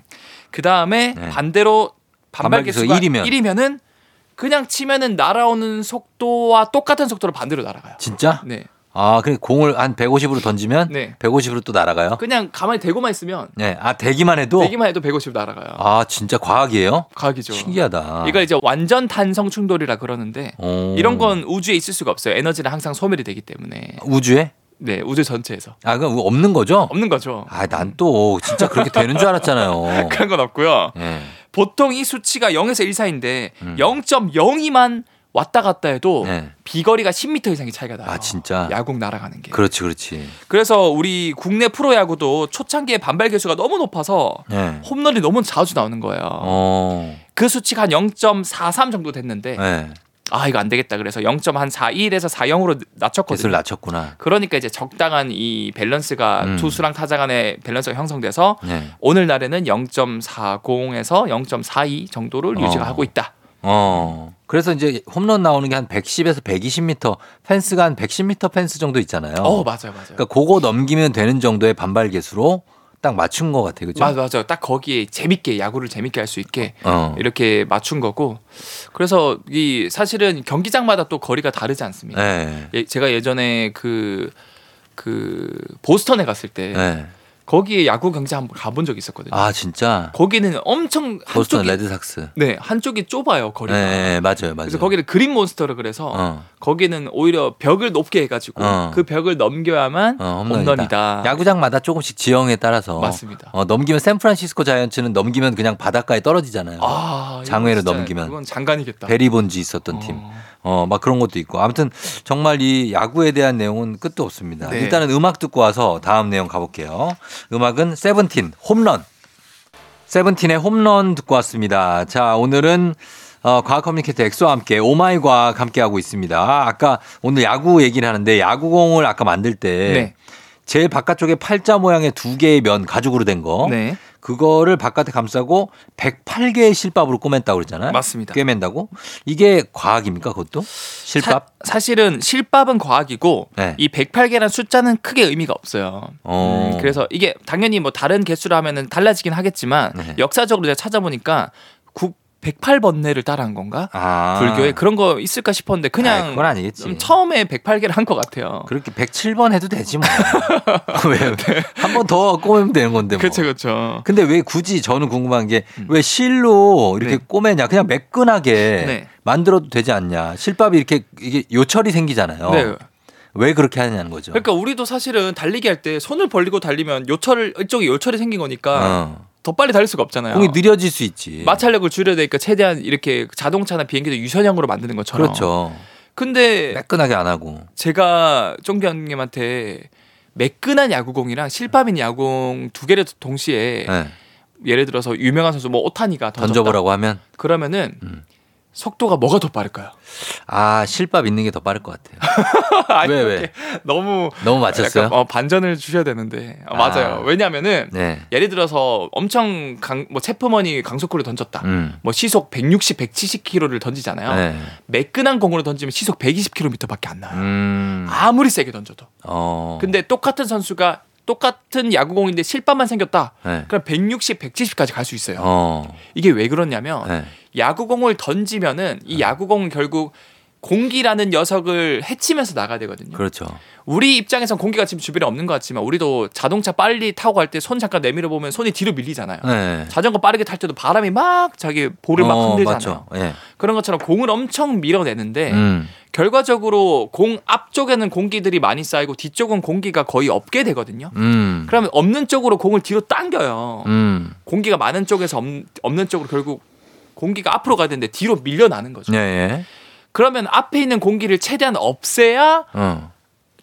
그 다음에 네. 반대로 반발 계수가 일이면. 일이면은 그냥 치면은 날아오는 속도와 똑같은 속도로 반대로 날아가요. 진짜? 네. 아, 그러니까 공을 한 백오십으로 던지면 네. 백오십으로 또 날아가요? 그냥 가만히 대고만 있으면 네. 아, 대기만 해도? 대기만 해도 백오십으로 날아가요. 아, 진짜 과학이에요? 과학이죠. 신기하다. 이걸 이제 완전 탄성 충돌이라 그러는데 오. 이런 건 우주에 있을 수가 없어요. 에너지는 항상 소멸이 되기 때문에. 우주에? 네, 우주 전체에서. 아, 그럼 없는 거죠? 없는 거죠. 아, 난 또 진짜 그렇게 되는 줄 알았잖아요. 그런 건 없고요. 네. 보통 이 수치가 영에서 일 사이인데 음. 영 점 영이만 왔다 갔다 해도 네. 비거리가 십 미터 이상의 차이가 나요. 아, 진짜? 야구공 날아가는 게. 그렇지, 그렇지. 그래서 우리 국내 프로야구도 초창기에 반발 개수가 너무 높아서 네. 홈런이 너무 자주 나오는 거예요. 오. 그 수치가 한 영 점 사삼 정도 됐는데 네. 아, 이거 안 되겠다. 그래서 영 점 사십일에서 사십으로 낮췄거든요. 개수를 낮췄구나. 그러니까 이제 적당한 이 밸런스가 음. 투수랑 타자 간의 밸런스가 형성돼서 네. 오늘날에는 영 점 사십에서 영 점 사이 정도를 어. 유지하고 있다. 어. 그래서 이제 홈런 나오는 게 한 백십에서 백이십 미터, 펜스가 한 백십 미터 펜스 정도 있잖아요. 어, 맞아요, 맞아요. 그러니까 그거 넘기면 되는 정도의 반발 개수로 딱 맞춘 것 같아요, 그죠? 맞아, 맞아. 딱 거기에 재밌게 야구를 재밌게 할 수 있게 어. 이렇게 맞춘 거고. 그래서 이 사실은 경기장마다 또 거리가 다르지 않습니다. 네. 예, 제가 예전에 그, 그 보스턴에 갔을 때. 네. 거기에 야구 경기장 한번 가본 적이 있었거든요. 아, 진짜? 거기는 엄청 보스턴 레드삭스. 네, 한쪽이 좁아요, 거리가. 네, 맞아요, 맞아요. 그래서 거기는 그린 몬스터라 그래서 어. 거기는 오히려 벽을 높게 해가지고 어. 그 벽을 넘겨야만 어, 홈런이다. 홈런이다. 야구장마다 조금씩 지형에 따라서. 맞습니다. 어, 넘기면 샌프란시스코 자이언츠는 넘기면 그냥 바닷가에 떨어지잖아요. 아, 장외로 넘기면. 그건 장관이겠다. 베리본즈 있었던 어. 팀. 어, 막 그런 것도 있고. 아무튼 정말 이 야구에 대한 내용은 끝도 없습니다. 네. 일단은 음악 듣고 와서 다음 내용 가볼게요. 음악은 세븐틴 홈런. 세븐틴의 홈런 듣고 왔습니다. 자, 오늘은 어, 과학 커뮤니케이터 엑소와 함께 오마이 과학 함께하고 있습니다. 아까 오늘 야구 얘기를 하는데 야구공을 아까 만들 때 네. 제일 바깥쪽에 팔자 모양의 두 개의 면 가죽으로 된 거. 네. 그거를 바깥에 감싸고 백여덟 개의 실밥으로 꿰맨다고 그랬잖아요. 맞습니다. 꿰맨다고? 이게 과학입니까, 그것도? 실밥? 사, 사실은 실밥은 과학이고 네. 이 백여덟 개라는 숫자는 크게 의미가 없어요. 음, 그래서 이게 당연히 뭐 다른 개수로 하면은 달라지긴 하겠지만 네. 역사적으로 제가 찾아보니까 백팔 번뇌를 따라한 건가? 아. 불교에 그런 거 있을까 싶었는데 그냥 그건 아니겠지. 처음에 백여덟 개를 한 것 같아요. 그렇게 백칠 번 해도 되지 뭐. 왜? 네. 한 번 더 꼬매면 되는 건데 뭐. 그렇죠, 그렇죠. 근데 왜 굳이 저는 궁금한 게 왜 실로 이렇게 네. 꼬매냐? 그냥 매끈하게 네. 만들어도 되지 않냐? 실밥이 이렇게 이게 요철이 생기잖아요. 네. 왜 그렇게 하느냐는 거죠. 그러니까 우리도 사실은 달리기 할 때 손을 벌리고 달리면 요철을 이쪽에 요철이 생긴 거니까. 어. 더 빨리 달릴 수가 없잖아요. 공이 느려질 수 있지. 마찰력을 줄여야 되니까 최대한 이렇게 자동차나 비행기도 유선형으로 만드는 것처럼. 그렇죠. 근데 매끈하게 안 하고. 제가 쫑기형님한테 매끈한 야구공이랑 실밥인 야구공 두 개를 동시에 네. 예를 들어서 유명한 선수 뭐 오타니가 던졌다. 던져보라고 하면? 그러면은 음. 속도가 뭐가 더 빠를까요? 아, 실밥 있는 게 더 빠를 것 같아요. 왜, 왜? 너무. 너무 맞췄어요? 약간, 어, 반전을 주셔야 되는데. 어, 아, 맞아요. 왜냐면은, 네. 예를 들어서 엄청 강, 뭐, 체포머니 강속구를 던졌다. 음. 뭐, 시속 백육십, 백칠십 킬로미터를 던지잖아요. 네. 매끈한 공으로 던지면 시속 백이십 킬로미터 밖에 안 나요. 음. 아무리 세게 던져도. 어. 근데 똑같은 선수가 똑같은 야구공인데 실밥만 생겼다. 네. 그럼 백육십, 백칠십까지 갈 수 있어요. 어. 이게 왜 그러냐면 네. 야구공을 던지면은 이 야구공은 결국 공기라는 녀석을 헤치면서 나가야 되거든요. 그렇죠. 우리 입장에선 공기가 지금 주변에 없는 것 같지만 우리도 자동차 빨리 타고 갈 때 손 잠깐 내밀어 보면 손이 뒤로 밀리잖아요. 네. 자전거 빠르게 탈 때도 바람이 막 자기 볼을 막 어, 흔들잖아요. 네. 그런 것처럼 공을 엄청 밀어내는데 음. 결과적으로 공 앞쪽에는 공기들이 많이 쌓이고 뒤쪽은 공기가 거의 없게 되거든요. 음. 그러면 없는 쪽으로 공을 뒤로 당겨요. 음. 공기가 많은 쪽에서 없는 쪽으로 결국 공기가 앞으로 가야 되는데 뒤로 밀려나는 거죠. 예, 예. 그러면 앞에 있는 공기를 최대한 없애야 어.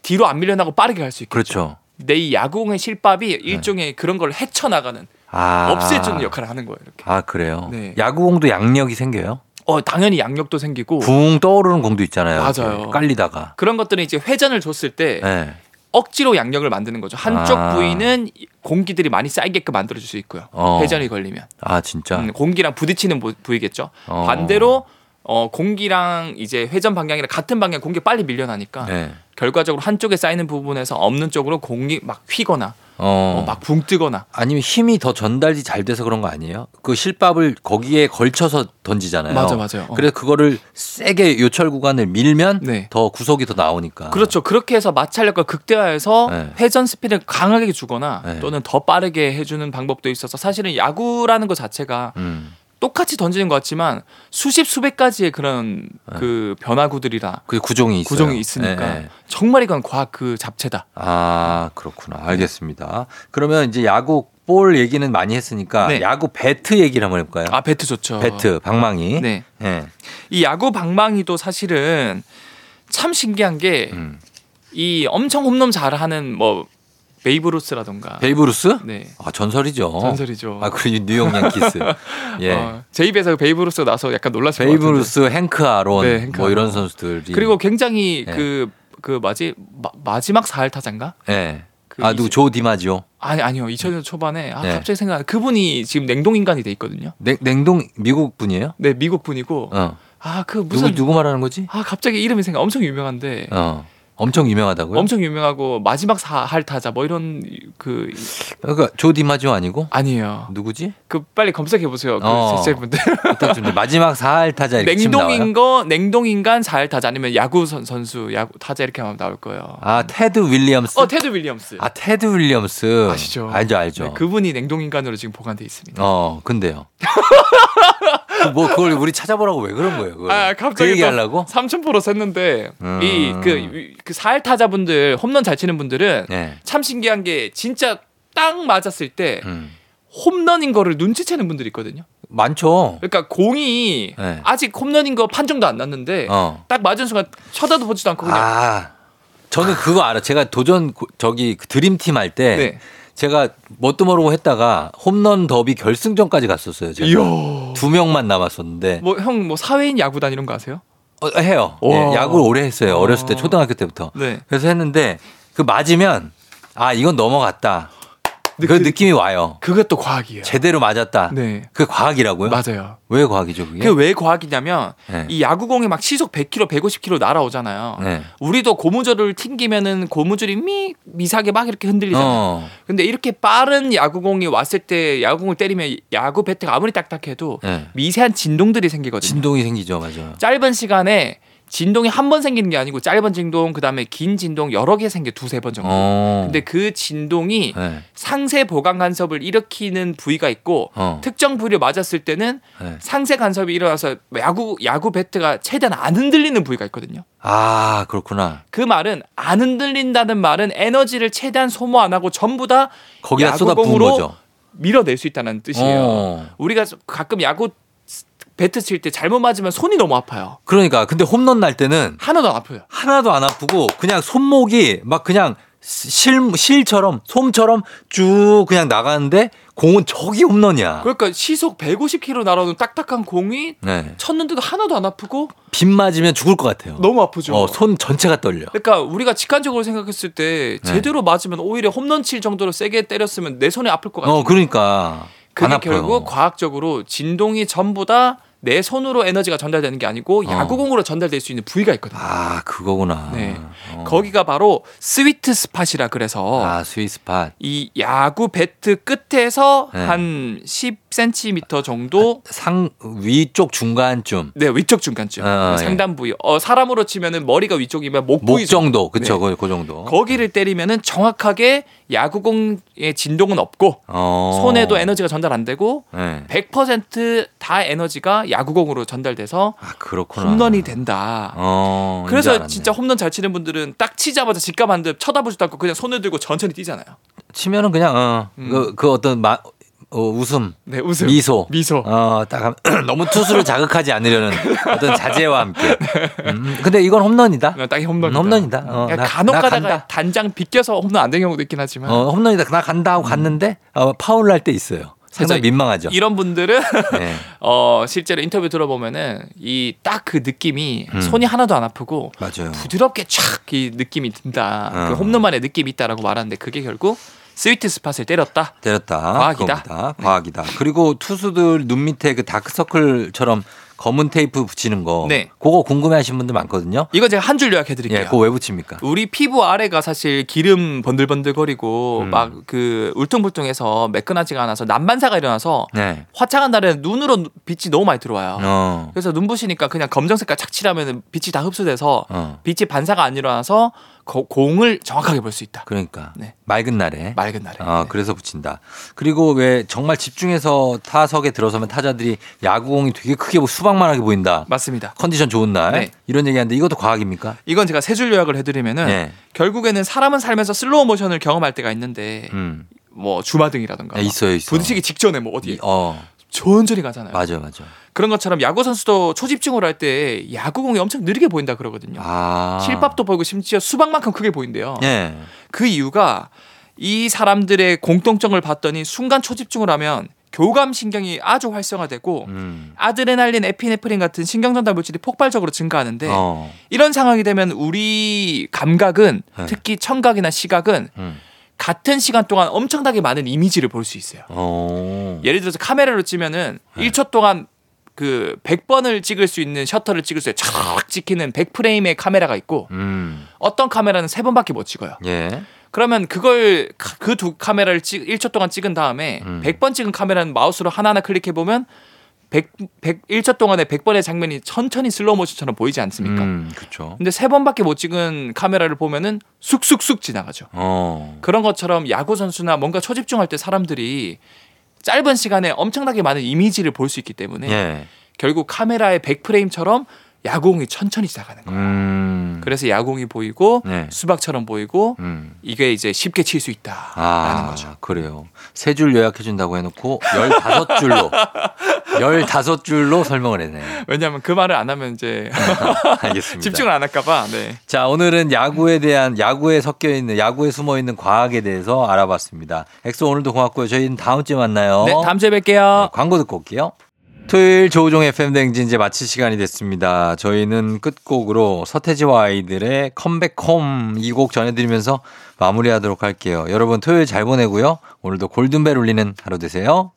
뒤로 안 밀려나고 빠르게 갈 수 있겠죠. 그렇죠. 근데 이 야구공의 실밥이 일종의 네. 그런 걸 헤쳐나가는, 아. 없애주는 역할을 하는 거예요. 이렇게. 아, 그래요? 네. 야구공도 양력이 생겨요? 어, 당연히 양력도 생기고. 붕 떠오르는 공도 있잖아요. 맞아요. 깔리다가. 그런 것들은 이제 회전을 줬을 때 네. 억지로 양력을 만드는 거죠. 한쪽 아. 부위는 공기들이 많이 쌓이게끔 만들어줄 수 있고요. 어. 회전이 걸리면. 아, 진짜? 음, 공기랑 부딪히는 부위겠죠. 어. 반대로 어 공기랑 이제 회전 방향이랑 같은 방향 공기 빨리 밀려나니까 네. 결과적으로 한쪽에 쌓이는 부분에서 없는 쪽으로 공이 막 휘거나 어. 어, 막 붕 뜨거나 아니면 힘이 더 전달이 잘 돼서 그런 거 아니에요? 그 실밥을 거기에 걸쳐서 던지잖아요. 맞아, 맞아요. 어. 그래서 그거를 세게 요철 구간을 밀면 네. 더 구속이 더 나오니까. 그렇죠. 그렇게 해서 마찰력과 극대화해서 네. 회전 스피드를 강하게 주거나 네. 또는 더 빠르게 해주는 방법도 있어서 사실은 야구라는 것 자체가 음. 똑같이 던지는 것 같지만 수십 수백 가지의 그런 네. 그 변화구들이라 그 구종이 있어요. 구종이 있으니까 네, 네. 정말 이건 과학 그 잡채다. 아 그렇구나. 알겠습니다. 네. 그러면 이제 야구 볼 얘기는 많이 했으니까 네. 야구 배트 얘기를 한번 해볼까요? 아 배트 좋죠. 배트 방망이. 네. 네. 이 야구 방망이도 사실은 참 신기한 게 음. 이 엄청 홈런 잘하는 뭐 베이브 루스라던가 베이브 루스? 네. 아 전설이죠. 전설이죠. 아 그리고 뉴욕 양키스. 예. 어, 제 입에서 베이브 루스가 나서 약간 놀랐을 것 같은데. 베이브 루스, 헨크 아론, 네, 뭐 이런 선수들이. 그리고 굉장히 그그 네. 그 마지 마, 마지막 사할 타자인가? 예. 네. 그 아 누구 조 디마지오? 아니 아니요. 이천 년 초반에 아, 네. 갑자기 생각. 그분이 지금 냉동 인간이 돼 있거든요. 냉 냉동 미국 분이에요? 네, 미국 분이고. 어. 아 그 무슨 누구, 누구 말하는 거지? 아 갑자기 이름이 생각. 엄청 유명한데. 어. 엄청 유명하다고요? 엄청 유명하고 마지막 사할 타자 뭐 이런 그 그러니까 조 디마지오 아니고? 아니에요. 누구지? 그 빨리 검색해 보세요. 그 어. 제작분들. 마지막 사할 타자 이렇게 냉동 치면 냉동인 거 냉동 인간 사할 타자 아니면 야구 선수 야구 타자 이렇게 하면 나올 거예요. 아 테드 윌리엄스. 어 테드 윌리엄스. 아 테드 윌리엄스. 아시죠? 알죠 알죠. 네, 그분이 냉동 인간으로 지금 보관돼 있습니다. 어 근데요. 뭐 그걸 우리 찾아보라고 왜 그런 거예요? 그걸. 아 갑자기 그 얘기하려고? 삼천 퍼센트 샜는데 음. 이그 그 사할 타자분들 홈런 잘 치는 분들은 네. 참 신기한 게 진짜 딱 맞았을 때 음. 홈런인 거를 눈치채는 분들이 있거든요. 많죠. 그러니까 공이 네. 아직 홈런인 거 판정도 안 났는데 어. 딱 맞은 순간 쳐다도 보지도 않고 그냥. 아 저는 그거 알아. 제가 도전 저기 드림팀 할 때 네. 제가 뭣도 모르고 했다가 홈런 더비 결승전까지 갔었어요. 제가 이야. 두 명만 남았었는데. 뭐 형 뭐 사회인 야구단 이런 거 아세요? 어, 해요. 예, 야구를 오래 했어요. 어렸을 때 초등학교 때부터. 네. 그래서 했는데 그 맞으면 아 이건 넘어갔다. 그, 그 느낌이 와요. 그게 또 과학이에요. 제대로 맞았다. 네. 그게 과학이라고요? 맞아요. 왜 과학이죠 그게? 그게 왜 과학이냐면 네. 이 야구공이 막 시속 백 킬로미터, 백오십 킬로미터 날아오잖아요. 네. 우리도 고무줄을 튕기면은 고무줄이 미, 미세하게 막 이렇게 흔들리잖아요. 어. 근데 이렇게 빠른 야구공이 왔을 때 야구공을 때리면 야구 배트가 아무리 딱딱해도 네. 미세한 진동들이 생기거든요. 진동이 생기죠. 맞아요. 짧은 시간에 진동이 한 번 생기는 게 아니고 짧은 진동 그다음에 긴 진동 여러 개 생겨 두세 번 정도. 어. 근데 그 진동이 네. 상세 보강 간섭을 일으키는 부위가 있고 어. 특정 부위를 맞았을 때는 네. 상세 간섭이 일어나서 야구 야구 배트가 최대한 안 흔들리는 부위가 있거든요. 아 그렇구나. 그 말은 안 흔들린다는 말은 에너지를 최대한 소모 안 하고 전부 다 거기다 쏟아부은 거죠. 밀어낼 수 있다는 뜻이에요. 어. 우리가 가끔 야구 배트 칠 때 잘못 맞으면 손이 너무 아파요. 그러니까 근데 홈런 날 때는 하나도 안 아파요. 하나도 안 아프고 그냥 손목이 막 그냥 실, 실처럼 솜처럼 쭉 그냥 나가는데 공은 저기 홈런이야. 그러니까 시속 백오십 킬로미터 날아오는 딱딱한 공이 네. 쳤는데도 하나도 안 아프고 빗 맞으면 죽을 것 같아요. 너무 아프죠. 어, 손 전체가 떨려. 그러니까 우리가 직관적으로 생각했을 때 네. 제대로 맞으면 오히려 홈런 칠 정도로 세게 때렸으면 내 손이 아플 것 같아요. 어, 그러니까 그게 결국 과학적으로 진동이 전부 다 내 손으로 에너지가 전달되는 게 아니고 야구공으로 어. 전달될 수 있는 부위가 있거든요. 아 그거구나. 네, 어. 거기가 바로 스위트 스팟이라 그래서 아 스위트 스팟. 이 야구 배트 끝에서 네. 한 십 센티미터 정도 상 위쪽 중간쯤. 네, 위쪽 중간쯤. 어, 상단 부위. 어 사람으로 치면은 머리가 위쪽이면 목 부위 정도. 그렇죠, 네. 그 정도. 거기를 때리면은 정확하게 야구공의 진동은 없고 어. 손에도 에너지가 전달 안 되고 네. 백 퍼센트 다 에너지가 야구공으로 전달돼서 아, 그렇구나. 홈런이 된다. 어, 그래서 진짜 홈런 잘 치는 분들은 딱 치자마자 직감한데 쳐다보지도 않고 그냥 손을 들고 천천히 뛰잖아요. 치면은 그냥 어, 음. 그, 그 어떤 마, 어, 웃음, 네, 웃음, 미소, 미소. 어, 딱 너무 투수를 자극하지 않으려는 어떤 자제와 함께. 음, 근데 이건 홈런이다. 어, 딱히 홈런이다. 음, 홈런이다. 어, 나, 간혹 가다가 단장 비껴서 홈런 안 된 경우도 있긴 하지만. 어, 홈런이다. 나 간다 하고 갔는데 어, 파울 날 때 있어요. 상당히 민망하죠. 이런 분들은 네. 어, 실제로 인터뷰 들어보면은 이 딱 그 느낌이 음. 손이 하나도 안 아프고 맞아요. 부드럽게 촥 이 느낌이 든다. 음. 그 홈런만의 느낌이 있다라고 말하는데 그게 결국 스위트 스팟을 때렸다. 때렸다. 과학이다. 그겁니다. 과학이다. 네. 그리고 투수들 눈 밑에 그 다크서클처럼 검은 테이프 붙이는 거. 네. 그거 궁금해하시는 분들 많거든요. 이거 제가 한 줄 요약해드릴게요. 예, 그거 왜 붙입니까? 우리 피부 아래가 사실 기름 번들번들거리고 음. 막 그 울퉁불퉁해서 매끈하지가 않아서 난반사가 일어나서 네. 화창한 날에는 눈으로 빛이 너무 많이 들어와요. 어. 그래서 눈부시니까 그냥 검정색깔 착 칠하면 빛이 다 흡수돼서 어. 빛이 반사가 안 일어나서 거, 공을 정확하게 볼 수 있다. 그러니까 네. 맑은 날에. 맑은 날에. 아, 네. 그래서 붙인다. 그리고 왜 정말 집중해서 타석에 들어서면 타자들이 야구공이 되게 크게 뭐 수박만하게 보인다. 맞습니다. 컨디션 좋은 날. 네. 이런 얘기하는데 이것도 과학입니까? 이건 제가 세 줄 요약을 해드리면은 네. 결국에는 사람은 살면서 슬로우 모션을 경험할 때가 있는데 음. 뭐 주마등이라든가 네, 있어요, 있어요. 부딪히기 직전에 뭐 어디. 어. 천천히 가잖아요. 맞아요, 맞아요. 그런 것처럼 야구 선수도 초집중으로 할 때 야구공이 엄청 느리게 보인다 그러거든요. 아. 실밥도 보이고 심지어 수박만큼 크게 보인대요. 네. 그 이유가 이 사람들의 공통점을 봤더니 순간 초집중을 하면 교감 신경이 아주 활성화되고 음. 아드레날린, 에피네프린 같은 신경 전달 물질이 폭발적으로 증가하는데 어. 이런 상황이 되면 우리 감각은 네. 특히 청각이나 시각은 음. 같은 시간 동안 엄청나게 많은 이미지를 볼 수 있어요. 오. 예를 들어서 카메라로 찍으면은 네. 일 초 동안 그 백 번을 찍을 수 있는 셔터를 찍을 수 있어요. 촥 찍히는 백 프레임의 카메라가 있고 음. 어떤 카메라는 세 번밖에 못 찍어요. 예. 그러면 그걸 그 두 카메라를 찍, 일 초 동안 찍은 다음에 음. 백 번 찍은 카메라는 마우스로 하나하나 클릭해보면 백, 백, 일 초 동안에 백 번의 장면이 천천히 슬로우 모션처럼 보이지 않습니까? 음, 그렇죠. 근데 세 번밖에 못 찍은 카메라를 보면은 쑥쑥쑥 지나가죠. 어. 그런 것처럼 야구 선수나 뭔가 초집중할 때 사람들이 짧은 시간에 엄청나게 많은 이미지를 볼 수 있기 때문에 예. 결국 카메라의 백 프레임처럼 야구공이 천천히 지나가는 거예요. 음. 그래서 야구공이 보이고 네. 수박처럼 보이고 음. 이게 이제 쉽게 칠 수 있다라는 아, 거죠. 그래요. 세 줄 요약해 준다고 해놓고 열다섯 줄로 열다섯 줄로 설명을 했네. 왜냐하면 그 말을 안 하면 이제 알겠습니다. 집중을 안 할까봐. 네. 자, 오늘은 야구에 대한 야구에 섞여 있는 야구에 숨어 있는 과학에 대해서 알아봤습니다. 엑소 오늘도 고맙고요. 저희는 다음 주에 만나요. 네, 다음 주에 뵐게요. 네, 광고 듣고 올게요. 토요일 조우종 에프엠 대행진 이제 마칠 시간이 됐습니다. 저희는 끝곡으로 서태지와 아이들의 컴백홈 이 곡 전해드리면서 마무리하도록 할게요. 여러분 토요일 잘 보내고요. 오늘도 골든벨 울리는 하루 되세요.